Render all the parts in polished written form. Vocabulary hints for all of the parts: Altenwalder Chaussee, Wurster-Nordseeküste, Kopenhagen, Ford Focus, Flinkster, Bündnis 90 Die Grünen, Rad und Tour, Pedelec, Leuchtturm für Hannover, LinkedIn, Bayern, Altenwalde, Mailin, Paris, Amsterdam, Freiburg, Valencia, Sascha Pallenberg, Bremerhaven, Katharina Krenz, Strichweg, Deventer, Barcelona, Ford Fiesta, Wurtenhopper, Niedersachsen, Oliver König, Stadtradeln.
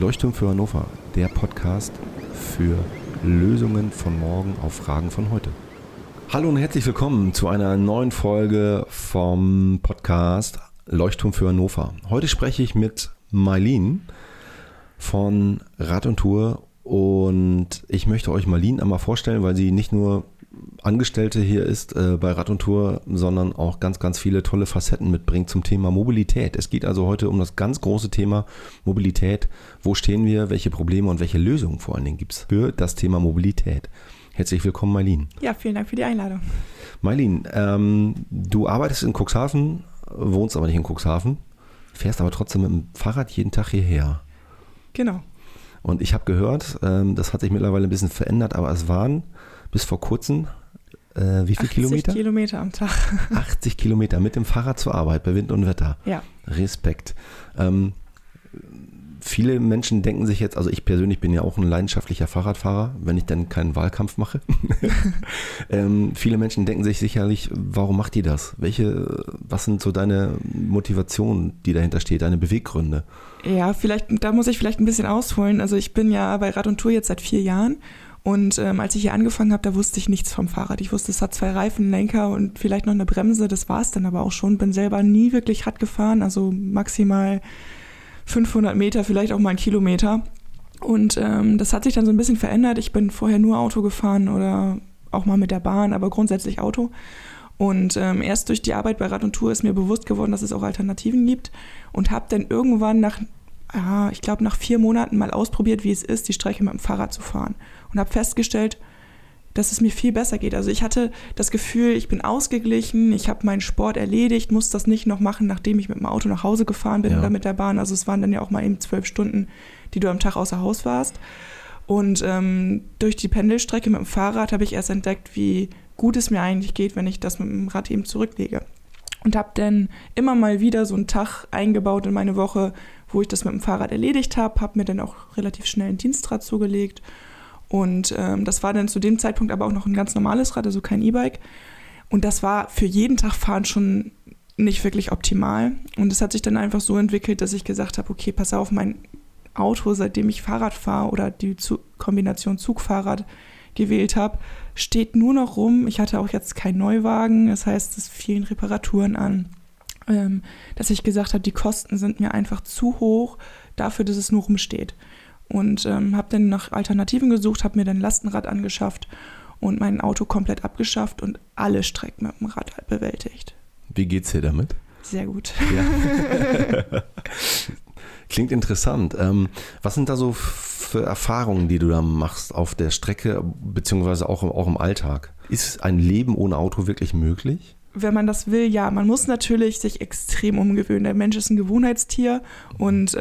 Leuchtturm für Hannover, der Podcast für Lösungen von morgen auf Fragen von heute. Hallo und herzlich willkommen zu einer neuen Folge vom Podcast Leuchtturm für Hannover. Heute spreche ich mit Mailin von Rad und Tour und ich möchte euch Mailin einmal vorstellen, weil sie nicht nur Angestellte hier ist bei Rad und Tour, sondern auch ganz, ganz viele tolle Facetten mitbringt zum Thema Mobilität. Es geht also heute um das ganz große Thema Mobilität. Wo stehen wir, welche Probleme und welche Lösungen vor allen Dingen gibt es für das Thema Mobilität? Herzlich willkommen, Mailin. Ja, vielen Dank für die Einladung. Mailin, du arbeitest in Cuxhaven, wohnst aber nicht in Cuxhaven, fährst aber trotzdem mit dem Fahrrad jeden Tag hierher. Genau. Und ich habe gehört, das hat sich mittlerweile ein bisschen verändert, aber es waren bis vor kurzem, wie viele Kilometer? 80 Kilometer am Tag. 80 Kilometer mit dem Fahrrad zur Arbeit bei Wind und Wetter. Ja. Respekt. Viele Menschen denken sich jetzt, also ich persönlich bin ja auch ein leidenschaftlicher Fahrradfahrer, wenn ich dann keinen Wahlkampf mache. Viele Menschen denken sich sicherlich, warum macht ihr das? Was sind so deine Motivationen, die dahinter steht, deine Beweggründe? Ja, da muss ich vielleicht ein bisschen ausholen. Also ich bin ja bei Rad und Tour jetzt seit 4 Jahren. Und als ich hier angefangen habe, da wusste ich nichts vom Fahrrad. Ich wusste, es hat 2 Reifen, Lenker und vielleicht noch eine Bremse. Das war es dann aber auch schon. Bin selber nie wirklich Rad gefahren, also maximal 500 Meter, vielleicht auch mal 1 Kilometer. Und das hat sich dann so ein bisschen verändert. Ich bin vorher nur Auto gefahren oder auch mal mit der Bahn, aber grundsätzlich Auto. Und erst durch die Arbeit bei Rad und Tour ist mir bewusst geworden, dass es auch Alternativen gibt. Und habe dann irgendwann nach 4 Monaten mal ausprobiert, wie es ist, die Strecke mit dem Fahrrad zu fahren. Und habe festgestellt, dass es mir viel besser geht. Also ich hatte das Gefühl, ich bin ausgeglichen, ich habe meinen Sport erledigt, muss das nicht noch machen, nachdem ich mit dem Auto nach Hause gefahren bin oder mit der Bahn. Also es waren dann ja auch mal eben 12 Stunden, die du am Tag außer Haus warst. Und durch die Pendelstrecke mit dem Fahrrad habe ich erst entdeckt, wie gut es mir eigentlich geht, wenn ich das mit dem Rad eben zurücklege. Und habe dann immer mal wieder so einen Tag eingebaut in meine Woche, wo ich das mit dem Fahrrad erledigt habe, habe mir dann auch relativ schnell ein Dienstrad zugelegt. Und das war dann zu dem Zeitpunkt aber auch noch ein ganz normales Rad, also kein E-Bike. Und das war für jeden Tag fahren schon nicht wirklich optimal. Und es hat sich dann einfach so entwickelt, dass ich gesagt habe, okay, pass auf, mein Auto, seitdem ich Fahrrad fahre oder die Kombination Zug-Fahrrad gewählt habe, steht nur noch rum. Ich hatte auch jetzt keinen Neuwagen, das heißt, es fielen Reparaturen an. Dass ich gesagt habe, die Kosten sind mir einfach zu hoch dafür, dass es nur rumsteht. Und habe dann nach Alternativen gesucht, habe mir dann ein Lastenrad angeschafft und mein Auto komplett abgeschafft und alle Strecken mit dem Rad halt bewältigt. Wie geht's dir damit? Sehr gut. Ja. Klingt interessant. Was sind da so für Erfahrungen, die du da machst auf der Strecke, beziehungsweise auch im Alltag? Ist ein Leben ohne Auto wirklich möglich? Wenn man das will, ja. Man muss natürlich sich extrem umgewöhnen. Der Mensch ist ein Gewohnheitstier und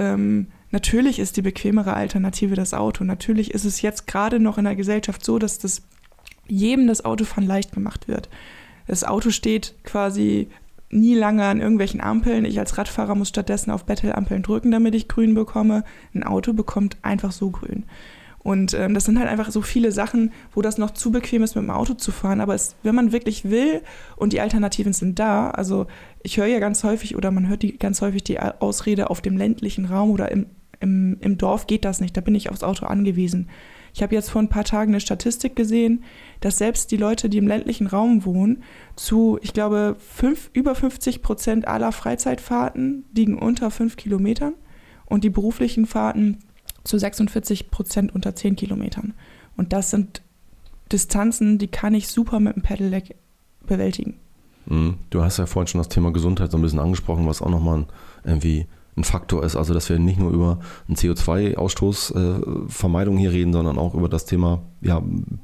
natürlich ist die bequemere Alternative das Auto. Natürlich ist es jetzt gerade noch in der Gesellschaft so, dass jedem das Autofahren leicht gemacht wird. Das Auto steht quasi nie lange an irgendwelchen Ampeln. Ich als Radfahrer muss stattdessen auf Bettelampeln drücken, damit ich grün bekomme. Ein Auto bekommt einfach so grün. Und das sind halt einfach so viele Sachen, wo das noch zu bequem ist, mit dem Auto zu fahren. Aber wenn man wirklich will und die Alternativen sind da, also ich höre ja ganz häufig oder man hört ganz häufig die Ausrede, auf dem ländlichen Raum oder im Dorf geht das nicht, da bin ich aufs Auto angewiesen. Ich habe jetzt vor ein paar Tagen eine Statistik gesehen, dass selbst die Leute, die im ländlichen Raum wohnen, ich glaube, über 50% aller Freizeitfahrten liegen unter 5 Kilometern und die beruflichen Fahrten zu 46% unter 10 Kilometern. Und das sind Distanzen, die kann ich super mit dem Pedelec bewältigen. Du hast ja vorhin schon das Thema Gesundheit so ein bisschen angesprochen, was auch nochmal irgendwie ein Faktor ist, also dass wir nicht nur über einen CO2-Ausstoßvermeidung hier reden, sondern auch über das Thema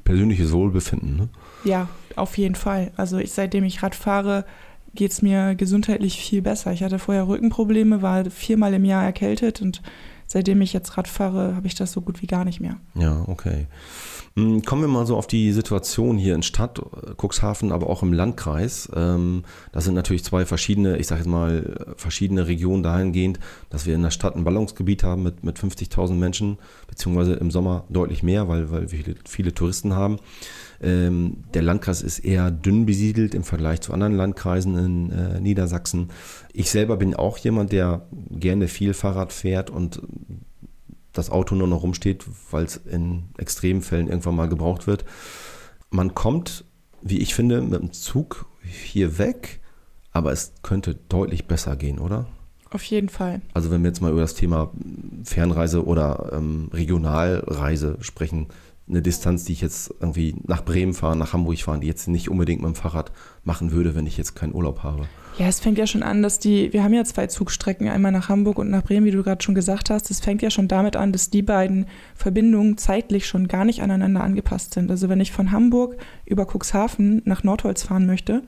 persönliches Wohlbefinden. Ne? Ja, auf jeden Fall. Also seitdem ich Rad fahre, geht es mir gesundheitlich viel besser. Ich hatte vorher Rückenprobleme, war 4-mal im Jahr erkältet und seitdem ich jetzt Rad fahre, habe ich das so gut wie gar nicht mehr. Ja, okay. Kommen wir mal so auf die Situation hier in Stadt Cuxhaven, aber auch im Landkreis. Das sind natürlich 2 verschiedene, ich sage jetzt mal, verschiedene Regionen dahingehend, dass wir in der Stadt ein Ballungsgebiet haben mit 50.000 Menschen, beziehungsweise im Sommer deutlich mehr, weil wir viele Touristen haben. Der Landkreis ist eher dünn besiedelt im Vergleich zu anderen Landkreisen in Niedersachsen. Ich selber bin auch jemand, der gerne viel Fahrrad fährt und das Auto nur noch rumsteht, weil es in extremen Fällen irgendwann mal gebraucht wird. Man kommt, wie ich finde, mit dem Zug hier weg, aber es könnte deutlich besser gehen, oder? Auf jeden Fall. Also wenn wir jetzt mal über das Thema Fernreise oder Regionalreise sprechen, eine Distanz, die ich jetzt irgendwie nach Bremen fahren, nach Hamburg fahren, die jetzt nicht unbedingt mit dem Fahrrad machen würde, wenn ich jetzt keinen Urlaub habe. Ja, es fängt ja schon an, dass wir haben ja 2 Zugstrecken, einmal nach Hamburg und nach Bremen, wie du gerade schon gesagt hast. Es fängt ja schon damit an, dass die beiden Verbindungen zeitlich schon gar nicht aneinander angepasst sind. Also wenn ich von Hamburg über Cuxhaven nach Nordholz fahren möchte,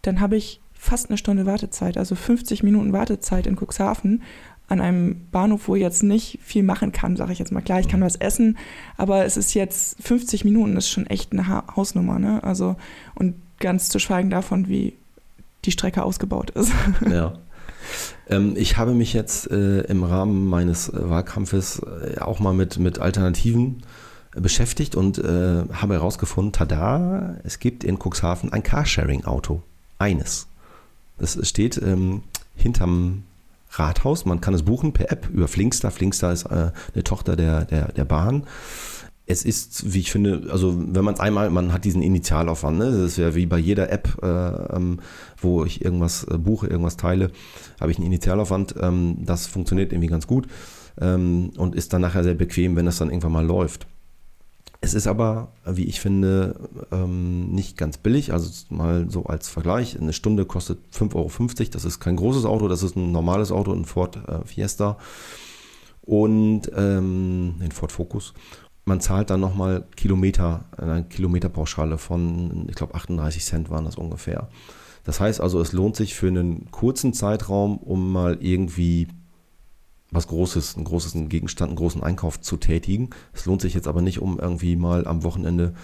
dann habe ich fast eine Stunde Wartezeit, also 50 Minuten Wartezeit in Cuxhaven, an einem Bahnhof, wo ich jetzt nicht viel machen kann, sage ich jetzt mal. Klar, ich kann was essen, aber es ist jetzt 50 Minuten, ist schon echt eine Hausnummer, ne? Also, und ganz zu schweigen davon, wie die Strecke ausgebaut ist. Ja. Ich habe mich jetzt im Rahmen meines Wahlkampfes auch mal mit Alternativen beschäftigt und habe herausgefunden, tada, es gibt in Cuxhaven ein Carsharing-Auto. Eines. Das steht hinterm Rathaus, man kann es buchen per App über Flinkster. Flinkster ist eine Tochter der Bahn. Es ist, wie ich finde, also wenn man es einmal, man hat diesen Initialaufwand, ne? Das wäre wie bei jeder App, wo ich irgendwas buche, irgendwas teile, habe ich einen Initialaufwand. Das funktioniert irgendwie ganz gut und ist dann nachher sehr bequem, wenn das dann irgendwann mal läuft. Es ist aber, wie ich finde, nicht ganz billig. Also mal so als Vergleich, eine Stunde kostet 5,50 Euro. Das ist kein großes Auto, das ist ein normales Auto, ein Ford Fiesta und den Ford Focus. Man zahlt dann nochmal Kilometer, eine Kilometerpauschale von, ich glaube, 38 Cent waren das ungefähr. Das heißt also, es lohnt sich für einen kurzen Zeitraum, um mal irgendwie was Großes, einen großen Gegenstand, einen großen Einkauf zu tätigen. Es lohnt sich jetzt aber nicht, um irgendwie mal am Wochenende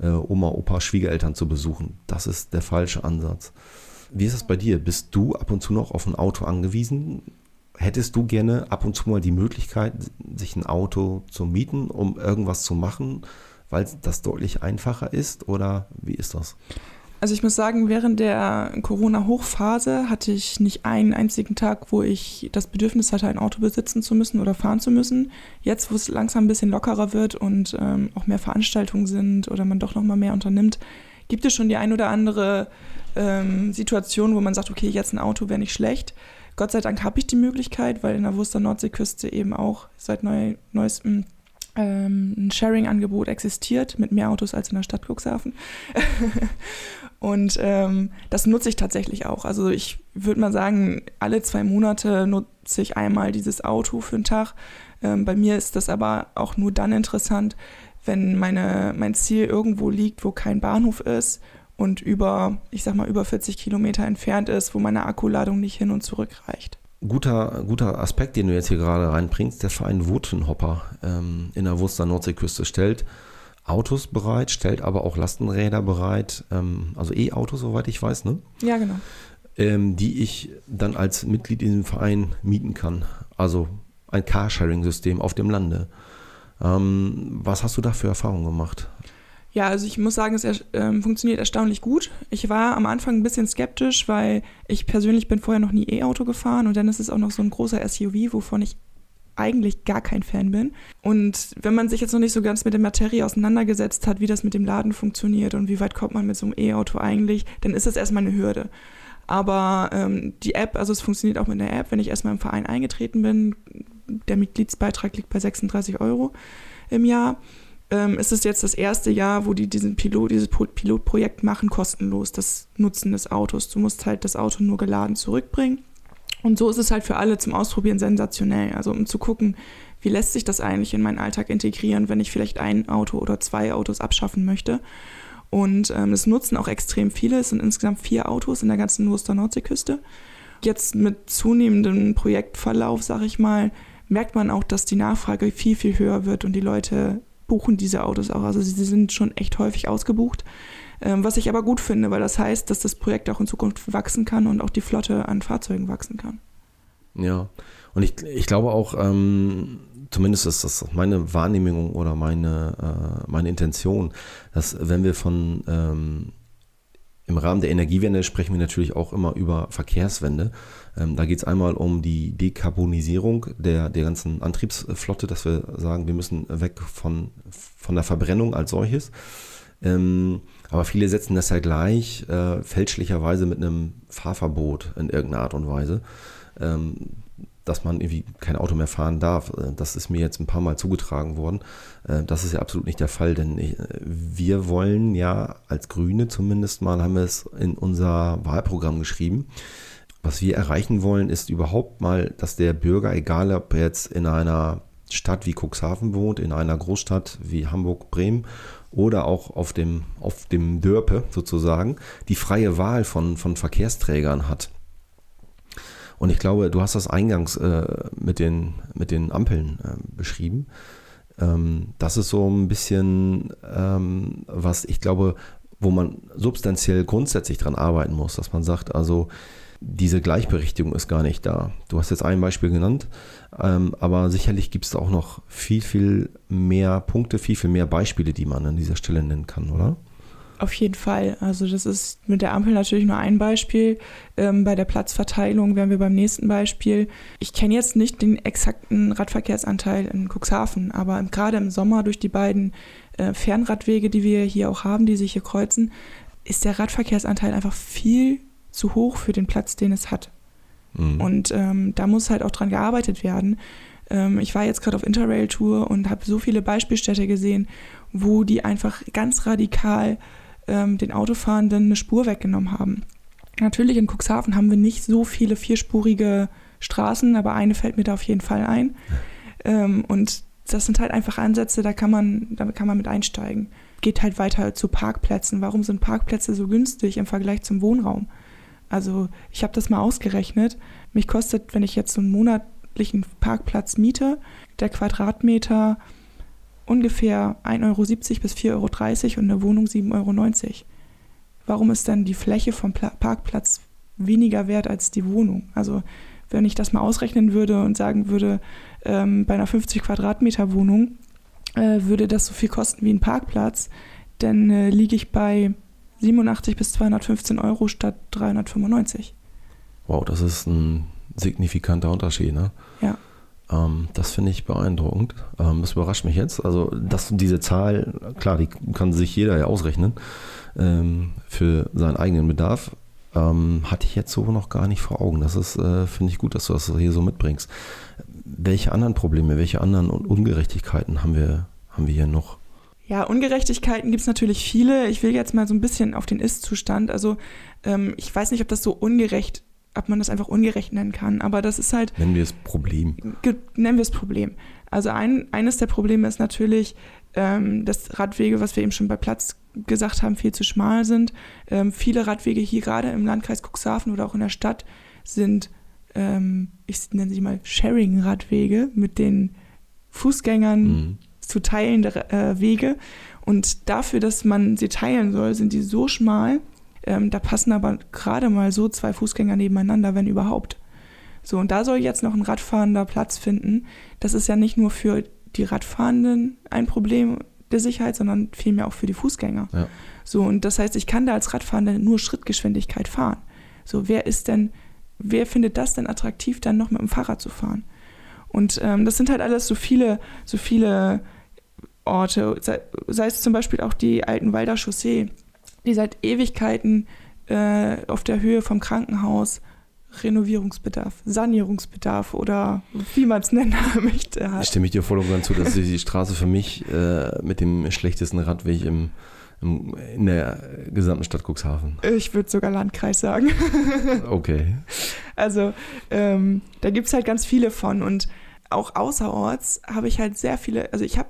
Oma, Opa, Schwiegereltern zu besuchen. Das ist der falsche Ansatz. Wie ist das bei dir? Bist du ab und zu noch auf ein Auto angewiesen? Hättest du gerne ab und zu mal die Möglichkeit, sich ein Auto zu mieten, um irgendwas zu machen, weil das deutlich einfacher ist? Oder wie ist das? Also ich muss sagen, während der Corona-Hochphase hatte ich nicht einen einzigen Tag, wo ich das Bedürfnis hatte, ein Auto besitzen zu müssen oder fahren zu müssen. Jetzt, wo es langsam ein bisschen lockerer wird und auch mehr Veranstaltungen sind oder man doch noch mal mehr unternimmt, gibt es schon die ein oder andere Situation, wo man sagt, okay, jetzt ein Auto wäre nicht schlecht. Gott sei Dank habe ich die Möglichkeit, weil in der Wurster-Nordseeküste eben auch seit neuestem ein Sharing-Angebot existiert mit mehr Autos als in der Stadt Cuxhaven. Und das nutze ich tatsächlich auch. Also ich würde mal sagen, alle 2 Monate nutze ich einmal dieses Auto für einen Tag. Bei mir ist das aber auch nur dann interessant, wenn mein Ziel irgendwo liegt, wo kein Bahnhof ist und über 40 Kilometer entfernt ist, wo meine Akkuladung nicht hin und zurück reicht. Guter Aspekt, den du jetzt hier gerade reinbringst, der Verein Wurtenhopper in der Wurster-Nordseeküste stellt Autos bereit, stellt aber auch Lastenräder bereit, also E-Autos, soweit ich weiß, ne? Ja, genau. Die ich dann als Mitglied in diesem Verein mieten kann. Also ein Carsharing-System auf dem Lande. Was hast du da für Erfahrungen gemacht? Ja, also ich muss sagen, es funktioniert erstaunlich gut. Ich war am Anfang ein bisschen skeptisch, weil ich persönlich bin vorher noch nie E-Auto gefahren und dann ist es auch noch so ein großer SUV, wovon ich eigentlich gar kein Fan bin. Und wenn man sich jetzt noch nicht so ganz mit der Materie auseinandergesetzt hat, wie das mit dem Laden funktioniert und wie weit kommt man mit so einem E-Auto eigentlich, dann ist das erstmal eine Hürde. Aber die App, also es funktioniert auch mit der App, wenn ich erstmal im Verein eingetreten bin, der Mitgliedsbeitrag liegt bei 36 Euro im Jahr. Es ist jetzt das erste Jahr, wo die dieses Pilotprojekt machen, kostenlos, das Nutzen des Autos. Du musst halt das Auto nur geladen zurückbringen. Und so ist es halt für alle zum Ausprobieren sensationell. Also um zu gucken, wie lässt sich das eigentlich in meinen Alltag integrieren, wenn ich vielleicht ein Auto oder 2 Autos abschaffen möchte. Und es nutzen auch extrem viele. Es sind insgesamt 4 Autos in der ganzen Wurster-Nordseeküste. Jetzt mit zunehmendem Projektverlauf, sag ich mal, merkt man auch, dass die Nachfrage viel, viel höher wird und die Leute buchen diese Autos auch. Also sie sind schon echt häufig ausgebucht, was ich aber gut finde, weil das heißt, dass das Projekt auch in Zukunft wachsen kann und auch die Flotte an Fahrzeugen wachsen kann. Ja, und ich glaube auch, zumindest ist das meine Wahrnehmung oder meine Intention, dass wenn wir von Im Rahmen der Energiewende sprechen wir natürlich auch immer über Verkehrswende. Da geht es einmal um die Dekarbonisierung der ganzen Antriebsflotte, dass wir sagen, wir müssen weg von der Verbrennung als solches. Aber viele setzen das ja gleich fälschlicherweise mit einem Fahrverbot in irgendeiner Art und Weise, dass man irgendwie kein Auto mehr fahren darf. Das ist mir jetzt ein paar Mal zugetragen worden. Das ist ja absolut nicht der Fall, denn wir wollen ja als Grüne zumindest mal, haben wir es in unser Wahlprogramm geschrieben. Was wir erreichen wollen, ist überhaupt mal, dass der Bürger, egal ob er jetzt in einer Stadt wie Cuxhaven wohnt, in einer Großstadt wie Hamburg, Bremen oder auch auf dem Dörpe sozusagen, die freie Wahl von Verkehrsträgern hat. Und ich glaube, du hast das eingangs mit den Ampeln beschrieben. Das ist so ein bisschen, was ich glaube, wo man substanziell grundsätzlich dran arbeiten muss, dass man sagt, also diese Gleichberechtigung ist gar nicht da. Du hast jetzt ein Beispiel genannt, aber sicherlich gibt es auch noch viel, viel mehr Punkte, viel, viel mehr Beispiele, die man an dieser Stelle nennen kann, oder? Auf jeden Fall. Also das ist mit der Ampel natürlich nur ein Beispiel. Bei der Platzverteilung wären wir beim nächsten Beispiel. Ich kenne jetzt nicht den exakten Radverkehrsanteil in Cuxhaven, aber gerade im Sommer durch die beiden Fernradwege, die wir hier auch haben, die sich hier kreuzen, ist der Radverkehrsanteil einfach viel zu hoch für den Platz, den es hat. Mhm. Und da muss halt auch dran gearbeitet werden. Ich war jetzt gerade auf Interrail-Tour und habe so viele Beispielstädte gesehen, wo die einfach ganz radikal den Autofahrenden eine Spur weggenommen haben. Natürlich in Cuxhaven haben wir nicht so viele vierspurige Straßen, aber eine fällt mir da auf jeden Fall ein. Und das sind halt einfach Ansätze, da kann man mit einsteigen. Geht halt weiter zu Parkplätzen. Warum sind Parkplätze so günstig im Vergleich zum Wohnraum? Also ich habe das mal ausgerechnet. Mich kostet, wenn ich jetzt so einen monatlichen Parkplatz miete, der Quadratmeter ungefähr 1,70 € bis 4,30 € und eine Wohnung 7,90 €. Warum ist dann die Fläche vom Parkplatz weniger wert als die Wohnung? Also wenn ich das mal ausrechnen würde und sagen würde, bei einer 50 Quadratmeter Wohnung würde das so viel kosten wie ein Parkplatz, dann liege ich bei 87 bis 215 € statt 395. Wow, das ist ein signifikanter Unterschied, ne? Ja. Das finde ich beeindruckend. Das überrascht mich jetzt. Also dass diese Zahl, klar, die kann sich jeder ja ausrechnen für seinen eigenen Bedarf. Hatte ich jetzt so noch gar nicht vor Augen. Das ist, finde ich gut, dass du das hier so mitbringst. Welche anderen Probleme, welche anderen Ungerechtigkeiten haben wir hier noch? Ja, Ungerechtigkeiten gibt es natürlich viele. Ich will jetzt mal so ein bisschen auf den Ist-Zustand. Also ich weiß nicht, ob man das einfach ungerecht nennen kann, aber das ist halt... Nennen wir es Problem. Also eines der Probleme ist natürlich, dass Radwege, was wir eben schon bei Platz gesagt haben, viel zu schmal sind. Viele Radwege hier gerade im Landkreis Cuxhaven oder auch in der Stadt sind, ich nenne sie mal Sharing-Radwege mit den Fußgängern zu teilende Wege. Und dafür, dass man sie teilen soll, sind die so schmal. Da passen aber gerade mal so zwei Fußgänger nebeneinander, wenn überhaupt. So, und da soll jetzt noch ein Radfahrender Platz finden. Das ist ja nicht nur für die Radfahrenden ein Problem der Sicherheit, sondern vielmehr auch für die Fußgänger. Ja. So, und das heißt, ich kann da als Radfahrender nur Schrittgeschwindigkeit fahren. So, wer findet das denn attraktiv, dann noch mit dem Fahrrad zu fahren? Und das sind halt alles so viele Orte, sei es zum Beispiel auch die Altenwalder Chaussee, die seit Ewigkeiten auf der Höhe vom Krankenhaus Renovierungsbedarf, Sanierungsbedarf oder wie man es nennen möchte hat. Ich stimme dir voll und ganz zu, dass die Straße für mich mit dem schlechtesten Radweg in der gesamten Stadt Cuxhaven. Ich würde sogar Landkreis sagen. Okay. Also da gibt es halt ganz viele von und auch außerorts habe ich halt sehr viele, also ich habe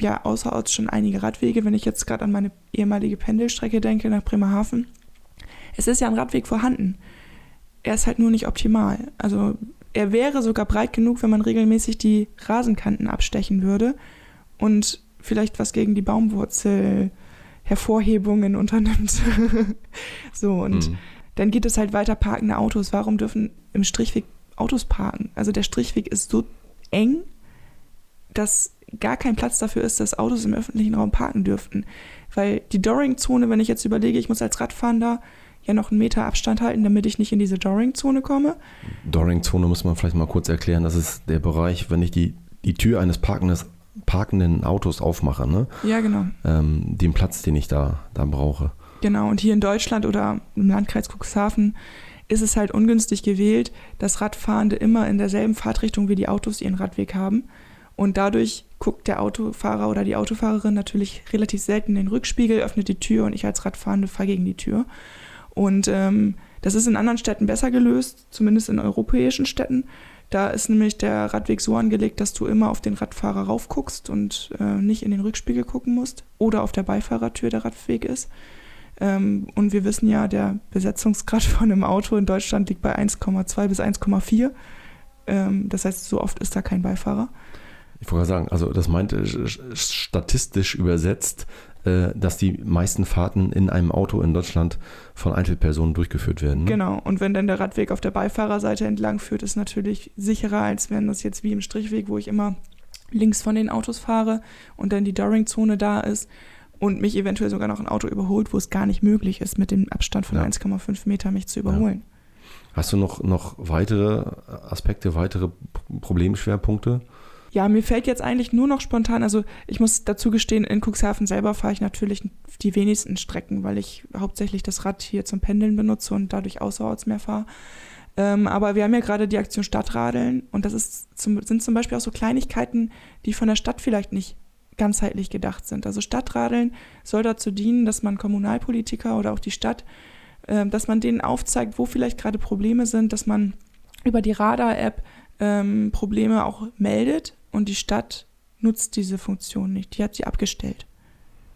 ja außerorts schon einige Radwege, wenn ich jetzt gerade an meine ehemalige Pendelstrecke denke nach Bremerhaven. Es ist ja ein Radweg vorhanden. Er ist halt nur nicht optimal. Also er wäre sogar breit genug, wenn man regelmäßig die Rasenkanten abstechen würde und vielleicht was gegen die Baumwurzel-Hervorhebungen unternimmt. So, und dann geht es halt weiter, parkende Autos. Warum dürfen im Strichweg Autos parken? Also der Strichweg ist so eng, dass gar kein Platz dafür ist, dass Autos im öffentlichen Raum parken dürften. Weil die Doring-Zone, wenn ich jetzt überlege, ich muss als Radfahrender ja noch einen Meter Abstand halten, damit ich nicht in diese Doring-Zone komme. Doring-Zone muss man vielleicht mal kurz erklären. Das ist der Bereich, wenn ich die Tür eines parkenden Autos aufmache. Ne? Ja, genau. Den Platz, den ich da brauche. Genau, und hier in Deutschland oder im Landkreis Cuxhaven ist es halt ungünstig gewählt, dass Radfahrende immer in derselben Fahrtrichtung wie die Autos ihren Radweg haben. Und dadurch guckt der Autofahrer oder die Autofahrerin natürlich relativ selten in den Rückspiegel, öffnet die Tür und ich als Radfahrende fahre gegen die Tür. Und das ist in anderen Städten besser gelöst, zumindest in europäischen Städten. Da ist nämlich der Radweg so angelegt, dass du immer auf den Radfahrer raufguckst und nicht in den Rückspiegel gucken musst oder auf der Beifahrertür der Radweg ist. Und wir wissen ja, der Besetzungsgrad von einem Auto in Deutschland liegt bei 1,2 bis 1,4. Das heißt, so oft ist da kein Beifahrer. Ich wollte sagen, also das meint statistisch übersetzt, dass die meisten Fahrten in einem Auto in Deutschland von Einzelpersonen durchgeführt werden. Ne? Genau, und wenn dann der Radweg auf der Beifahrerseite entlang führt, ist natürlich sicherer, als wenn das jetzt wie im Strichweg, wo ich immer links von den Autos fahre und dann die Doring-Zone da ist und mich eventuell sogar noch ein Auto überholt, wo es gar nicht möglich ist, mit dem Abstand von 1,5 Meter mich zu überholen. Ja. Hast du noch weitere Aspekte, weitere Problemschwerpunkte? Ja, mir fällt jetzt eigentlich nur noch spontan, also ich muss dazu gestehen, in Cuxhaven selber fahre ich natürlich die wenigsten Strecken, weil ich hauptsächlich das Rad hier zum Pendeln benutze und dadurch außerorts mehr fahre. Aber wir haben ja gerade die Aktion Stadtradeln und das sind zum Beispiel auch so Kleinigkeiten, die von der Stadt vielleicht nicht ganzheitlich gedacht sind. Also Stadtradeln soll dazu dienen, dass man Kommunalpolitiker oder auch die Stadt, dass man denen aufzeigt, wo vielleicht gerade Probleme sind, dass man über die Radar-App Probleme auch meldet. Und die Stadt nutzt diese Funktion nicht, die hat sie abgestellt.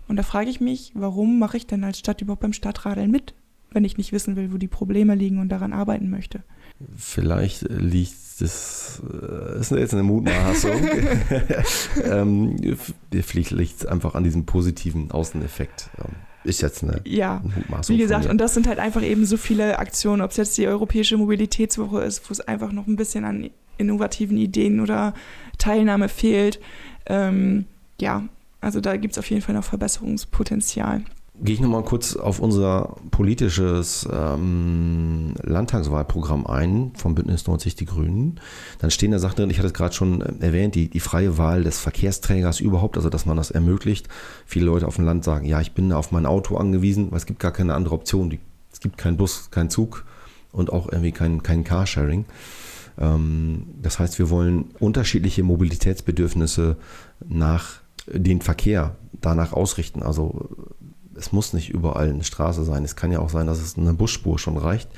Und da frage ich mich, warum mache ich denn als Stadt überhaupt beim Stadtradeln mit, wenn ich nicht wissen will, wo die Probleme liegen und daran arbeiten möchte? Vielleicht liegt das ist jetzt eine Mutmaßung, vielleicht liegt es einfach an diesem positiven Außeneffekt. Ist jetzt eine Mutmaßung. Wie gesagt, und das sind halt einfach eben so viele Aktionen, ob es jetzt die Europäische Mobilitätswoche ist, wo es einfach noch ein bisschen an innovativen Ideen oder Teilnahme fehlt. Also da gibt es auf jeden Fall noch Verbesserungspotenzial. Gehe ich nochmal kurz auf unser politisches Landtagswahlprogramm ein, vom Bündnis 90 Die Grünen. Dann stehen da Sachen drin, ich hatte es gerade schon erwähnt, die freie Wahl des Verkehrsträgers überhaupt, also dass man das ermöglicht. Viele Leute auf dem Land sagen, ja, ich bin auf mein Auto angewiesen, weil es gibt gar keine andere Option. Es gibt keinen Bus, keinen Zug und auch irgendwie kein Carsharing. Das heißt, wir wollen unterschiedliche Mobilitätsbedürfnisse nach den Verkehr danach ausrichten. Also es muss nicht überall eine Straße sein. Es kann ja auch sein, dass es eine Busspur schon reicht.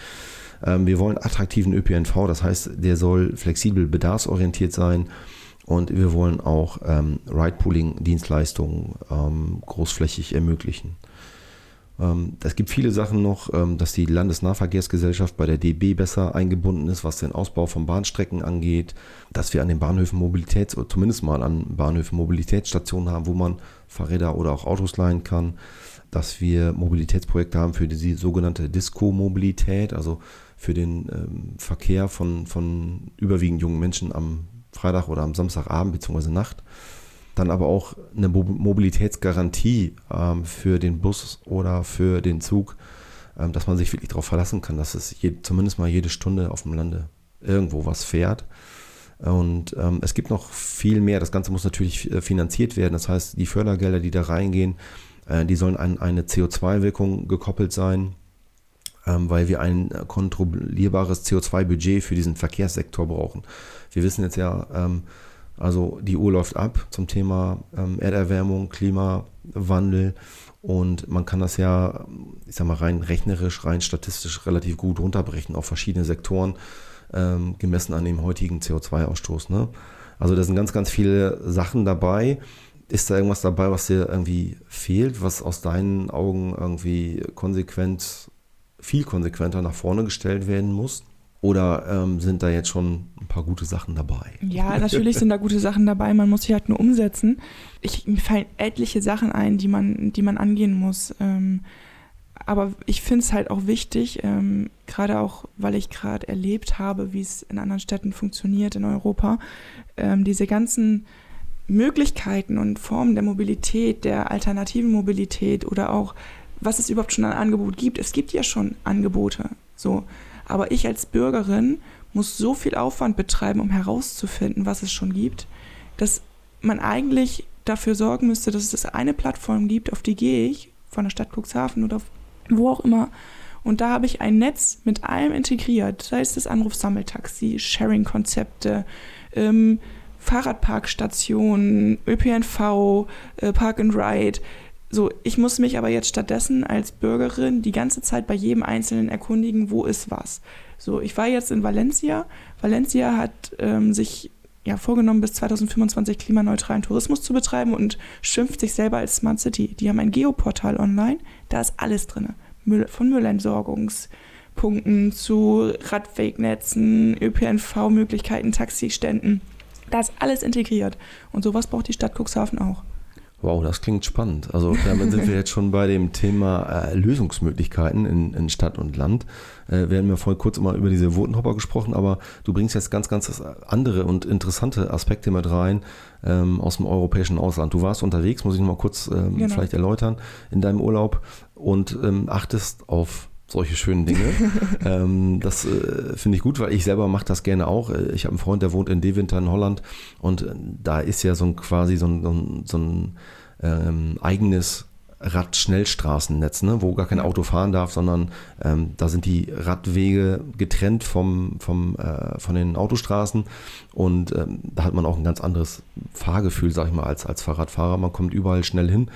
Wir wollen attraktiven ÖPNV. Das heißt, der soll flexibel bedarfsorientiert sein. Und wir wollen auch Ridepooling-Dienstleistungen großflächig ermöglichen. Es gibt viele Sachen noch, dass die Landesnahverkehrsgesellschaft bei der DB besser eingebunden ist, was den Ausbau von Bahnstrecken angeht, dass wir an den Bahnhöfen Mobilitätsstationen haben, wo man Fahrräder oder auch Autos leihen kann, dass wir Mobilitätsprojekte haben für die sogenannte Disco-Mobilität, also für den Verkehr von überwiegend jungen Menschen am Freitag oder am Samstagabend bzw. Nacht. Dann aber auch eine Mobilitätsgarantie für den Bus oder für den Zug, dass man sich wirklich darauf verlassen kann, dass es zumindest mal jede Stunde auf dem Lande irgendwo was fährt. Und es gibt noch viel mehr. Das Ganze muss natürlich finanziert werden. Das heißt, die Fördergelder, die da reingehen, die sollen an eine CO2-Wirkung gekoppelt sein, weil wir ein kontrollierbares CO2-Budget für diesen Verkehrssektor brauchen. Wir wissen jetzt ja, also die Uhr läuft ab zum Thema Erderwärmung, Klimawandel und man kann das ja, ich sag mal, rein rechnerisch, rein statistisch relativ gut runterbrechen auf verschiedene Sektoren, gemessen an dem heutigen CO2-Ausstoß. Ne? Also da sind ganz, ganz viele Sachen dabei. Ist da irgendwas dabei, was dir irgendwie fehlt, was aus deinen Augen irgendwie viel konsequenter nach vorne gestellt werden muss? Oder sind da jetzt schon ein paar gute Sachen dabei? Ja, natürlich sind da gute Sachen dabei. Man muss sie halt nur umsetzen. Mir fallen etliche Sachen ein, die man angehen muss. Aber ich finde es halt auch wichtig, gerade auch, weil ich gerade erlebt habe, wie es in anderen Städten funktioniert in Europa, diese ganzen Möglichkeiten und Formen der Mobilität, der alternativen Mobilität oder auch, was es überhaupt schon an Angebot gibt. Es gibt ja schon Angebote, so. Aber ich als Bürgerin muss so viel Aufwand betreiben, um herauszufinden, was es schon gibt, dass man eigentlich dafür sorgen müsste, dass es eine Plattform gibt, auf die gehe ich, von der Stadt Cuxhaven oder wo auch immer. Und da habe ich ein Netz mit allem integriert, sei es das Anrufsammeltaxi, Sharing-Konzepte, Fahrradparkstationen, ÖPNV, Park and Ride. So, ich muss mich aber jetzt stattdessen als Bürgerin die ganze Zeit bei jedem Einzelnen erkundigen, wo ist was. So, ich war jetzt in Valencia. Valencia hat sich vorgenommen, bis 2025 klimaneutralen Tourismus zu betreiben und schimpft sich selber als Smart City. Die haben ein Geoportal online, da ist alles drin. Von Müllentsorgungspunkten zu Radwegnetzen, ÖPNV-Möglichkeiten, Taxiständen. Da ist alles integriert. Und sowas braucht die Stadt Cuxhaven auch. Wow, das klingt spannend. Also damit sind wir jetzt schon bei dem Thema Lösungsmöglichkeiten in Stadt und Land. Wir haben ja vorhin kurz immer über diese Votenhopper gesprochen, aber du bringst jetzt ganz, ganz andere und interessante Aspekte mit rein aus dem europäischen Ausland. Du warst unterwegs, muss ich noch mal kurz vielleicht erläutern, in deinem Urlaub und achtest auf solche schönen Dinge. Das finde ich gut, weil ich selber mache das gerne auch. Ich habe einen Freund, der wohnt in Deventer in Holland und da ist ja so ein eigenes Radschnellstraßennetz, ne, wo gar kein Auto fahren darf, sondern da sind die Radwege getrennt von den Autostraßen und da hat man auch ein ganz anderes Fahrgefühl, sag ich mal, als Fahrradfahrer. Man kommt überall schnell hin.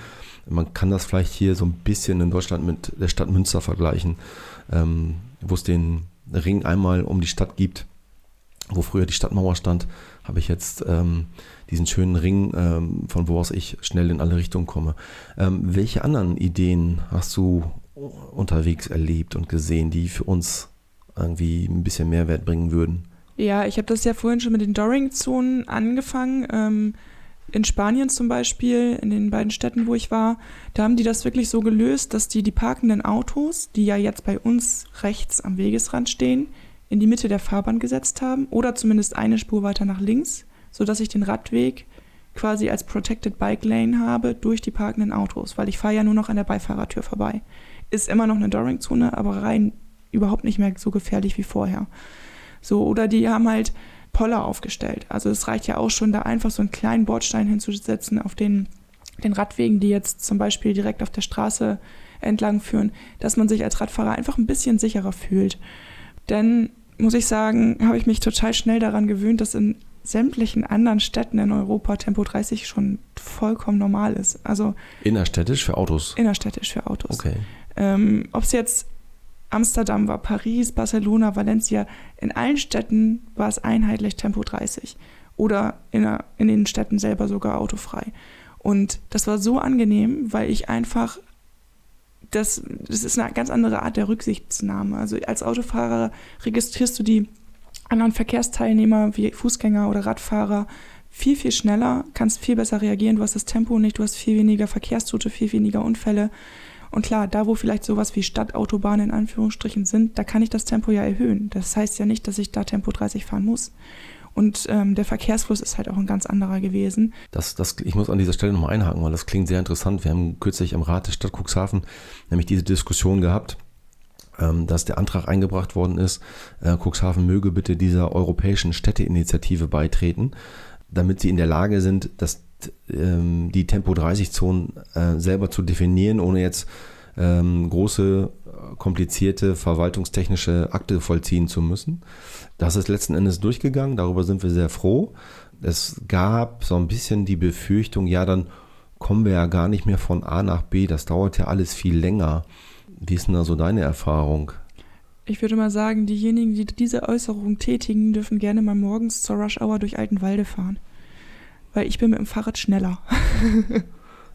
Man kann das vielleicht hier so ein bisschen in Deutschland mit der Stadt Münster vergleichen, wo es den Ring einmal um die Stadt gibt, wo früher die Stadtmauer stand, habe ich jetzt diesen schönen Ring, von wo aus ich schnell in alle Richtungen komme. Welche anderen Ideen hast du unterwegs erlebt und gesehen, die für uns irgendwie ein bisschen Mehrwert bringen würden? Ja, ich habe das ja vorhin schon mit den Doring-Zonen angefangen. In Spanien zum Beispiel, in den beiden Städten, wo ich war, da haben die das wirklich so gelöst, dass die parkenden Autos, die ja jetzt bei uns rechts am Wegesrand stehen, in die Mitte der Fahrbahn gesetzt haben oder zumindest eine Spur weiter nach links, sodass ich den Radweg quasi als Protected Bike Lane habe durch die parkenden Autos, weil ich fahre ja nur noch an der Beifahrertür vorbei. Ist immer noch eine Doring-Zone, aber rein überhaupt nicht mehr so gefährlich wie vorher. So, oder die haben halt Poller aufgestellt. Also es reicht ja auch schon, da einfach so einen kleinen Bordstein hinzusetzen auf den Radwegen, die jetzt zum Beispiel direkt auf der Straße entlang führen, dass man sich als Radfahrer einfach ein bisschen sicherer fühlt. Denn, muss ich sagen, habe ich mich total schnell daran gewöhnt, dass in sämtlichen anderen Städten in Europa Tempo 30 schon vollkommen normal ist. Also innerstädtisch für Autos? Innerstädtisch für Autos. Okay. Ob es jetzt Amsterdam war, Paris, Barcelona, Valencia, in allen Städten war es einheitlich Tempo 30 oder in den Städten selber sogar autofrei. Und das war so angenehm, weil ich einfach, das ist eine ganz andere Art der Rücksichtnahme. Also als Autofahrer registrierst du die anderen Verkehrsteilnehmer wie Fußgänger oder Radfahrer viel, viel schneller, kannst viel besser reagieren, du hast das Tempo nicht, du hast viel weniger Verkehrstote, viel weniger Unfälle. Und klar, da wo vielleicht sowas wie Stadtautobahnen in Anführungsstrichen sind, da kann ich das Tempo ja erhöhen. Das heißt ja nicht, dass ich da Tempo 30 fahren muss. Und der Verkehrsfluss ist halt auch ein ganz anderer gewesen. Ich muss an dieser Stelle nochmal einhaken, weil das klingt sehr interessant. Wir haben kürzlich im Rat der Stadt Cuxhaven nämlich diese Diskussion gehabt, dass der Antrag eingebracht worden ist, Cuxhaven möge bitte dieser europäischen Städteinitiative beitreten, damit sie in der Lage sind, dass die Tempo-30-Zonen selber zu definieren, ohne jetzt große, komplizierte, verwaltungstechnische Akte vollziehen zu müssen. Das ist letzten Endes durchgegangen, darüber sind wir sehr froh. Es gab so ein bisschen die Befürchtung, ja, dann kommen wir ja gar nicht mehr von A nach B, das dauert ja alles viel länger. Wie ist denn da so deine Erfahrung? Ich würde mal sagen, diejenigen, die diese Äußerung tätigen, dürfen gerne mal morgens zur Rush-Hour durch Altenwalde fahren. Weil ich bin mit dem Fahrrad schneller.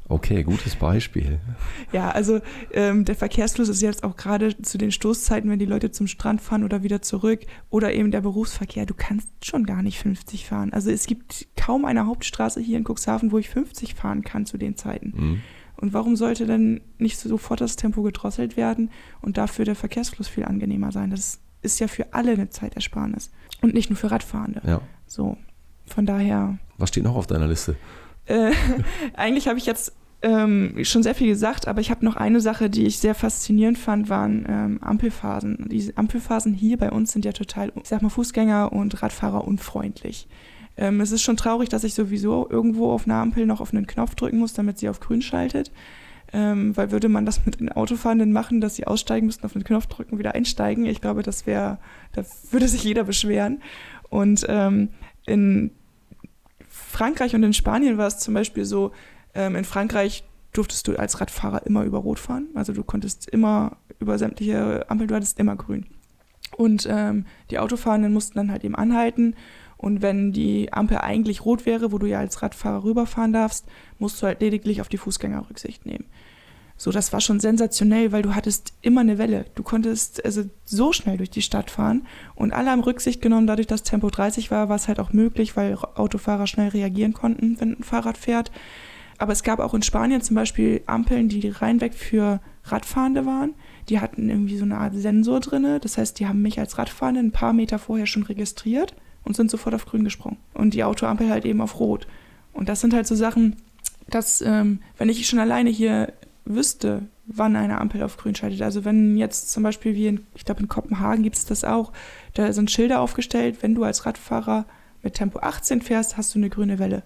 Okay, gutes Beispiel. Ja, also der Verkehrsfluss ist jetzt auch gerade zu den Stoßzeiten, wenn die Leute zum Strand fahren oder wieder zurück oder eben der Berufsverkehr, du kannst schon gar nicht 50 fahren. Also es gibt kaum eine Hauptstraße hier in Cuxhaven, wo ich 50 fahren kann zu den Zeiten. Mhm. Und warum sollte dann nicht sofort das Tempo gedrosselt werden und dafür der Verkehrsfluss viel angenehmer sein? Das ist ja für alle eine Zeitersparnis und nicht nur für Radfahrende. Ja. So, von daher... Was steht noch auf deiner Liste? Eigentlich habe ich jetzt schon sehr viel gesagt, aber ich habe noch eine Sache, die ich sehr faszinierend fand, waren Ampelphasen. Diese Ampelphasen hier bei uns sind ja total, ich sag mal, Fußgänger- und Radfahrer unfreundlich. Es ist schon traurig, dass ich sowieso irgendwo auf einer Ampel noch auf einen Knopf drücken muss, damit sie auf grün schaltet. Weil würde man das mit den Autofahrenden machen, dass sie aussteigen müssten, auf den Knopf drücken, wieder einsteigen. Ich glaube, da würde sich jeder beschweren. Und in Frankreich und in Spanien war es zum Beispiel so, in Frankreich durftest du als Radfahrer immer über Rot fahren. Also du konntest immer über sämtliche Ampeln, du hattest immer grün. Und die Autofahrenden mussten dann halt eben anhalten. Und wenn die Ampel eigentlich rot wäre, wo du ja als Radfahrer rüberfahren darfst, musst du halt lediglich auf die Fußgänger Rücksicht nehmen. So, das war schon sensationell, weil du hattest immer eine Welle. Du konntest also so schnell durch die Stadt fahren und alle haben Rücksicht genommen. Dadurch, dass Tempo 30 war, war es halt auch möglich, weil Autofahrer schnell reagieren konnten, wenn ein Fahrrad fährt. Aber es gab auch in Spanien zum Beispiel Ampeln, die reinweg für Radfahrende waren. Die hatten irgendwie so eine Art Sensor drin. Das heißt, die haben mich als Radfahrende ein paar Meter vorher schon registriert und sind sofort auf grün gesprungen. Und die Autoampel halt eben auf rot. Und das sind halt so Sachen, dass, wenn ich schon alleine hier wüsste, wann eine Ampel auf grün schaltet. Also wenn jetzt zum Beispiel, wie ich glaube in Kopenhagen gibt es das auch, da sind Schilder aufgestellt, wenn du als Radfahrer mit Tempo 18 fährst, hast du eine grüne Welle.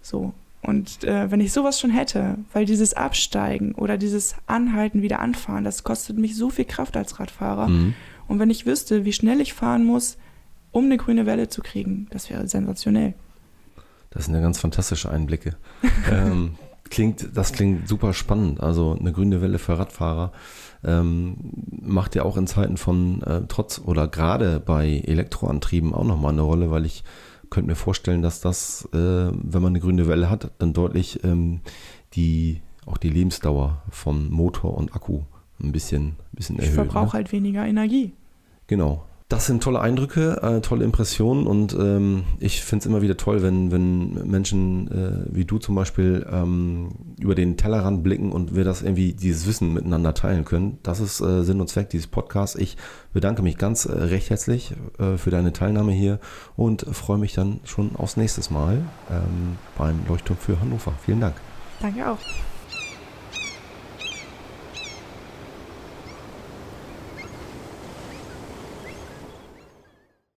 So. Und wenn ich sowas schon hätte, weil dieses Absteigen oder dieses Anhalten, wieder anfahren, das kostet mich so viel Kraft als Radfahrer. Mhm. Und wenn ich wüsste, wie schnell ich fahren muss, um eine grüne Welle zu kriegen. Das wäre sensationell. Das sind ja ganz fantastische Einblicke. Das klingt super spannend. Also eine grüne Welle für Radfahrer macht ja auch in Zeiten von trotz oder gerade bei Elektroantrieben auch nochmal eine Rolle, weil ich könnte mir vorstellen, dass das, wenn man eine grüne Welle hat, dann deutlich die Lebensdauer von Motor und Akku ein bisschen erhöht. Ich verbrauche halt weniger Energie. Genau. Das sind tolle Eindrücke, tolle Impressionen und ich finde es immer wieder toll, wenn Menschen wie du zum Beispiel über den Tellerrand blicken und wir das irgendwie, dieses Wissen miteinander teilen können. Das ist Sinn und Zweck dieses Podcasts. Ich bedanke mich ganz recht herzlich für deine Teilnahme hier und freue mich dann schon aufs nächste Mal beim Leuchtturm für Hannover. Vielen Dank. Danke auch.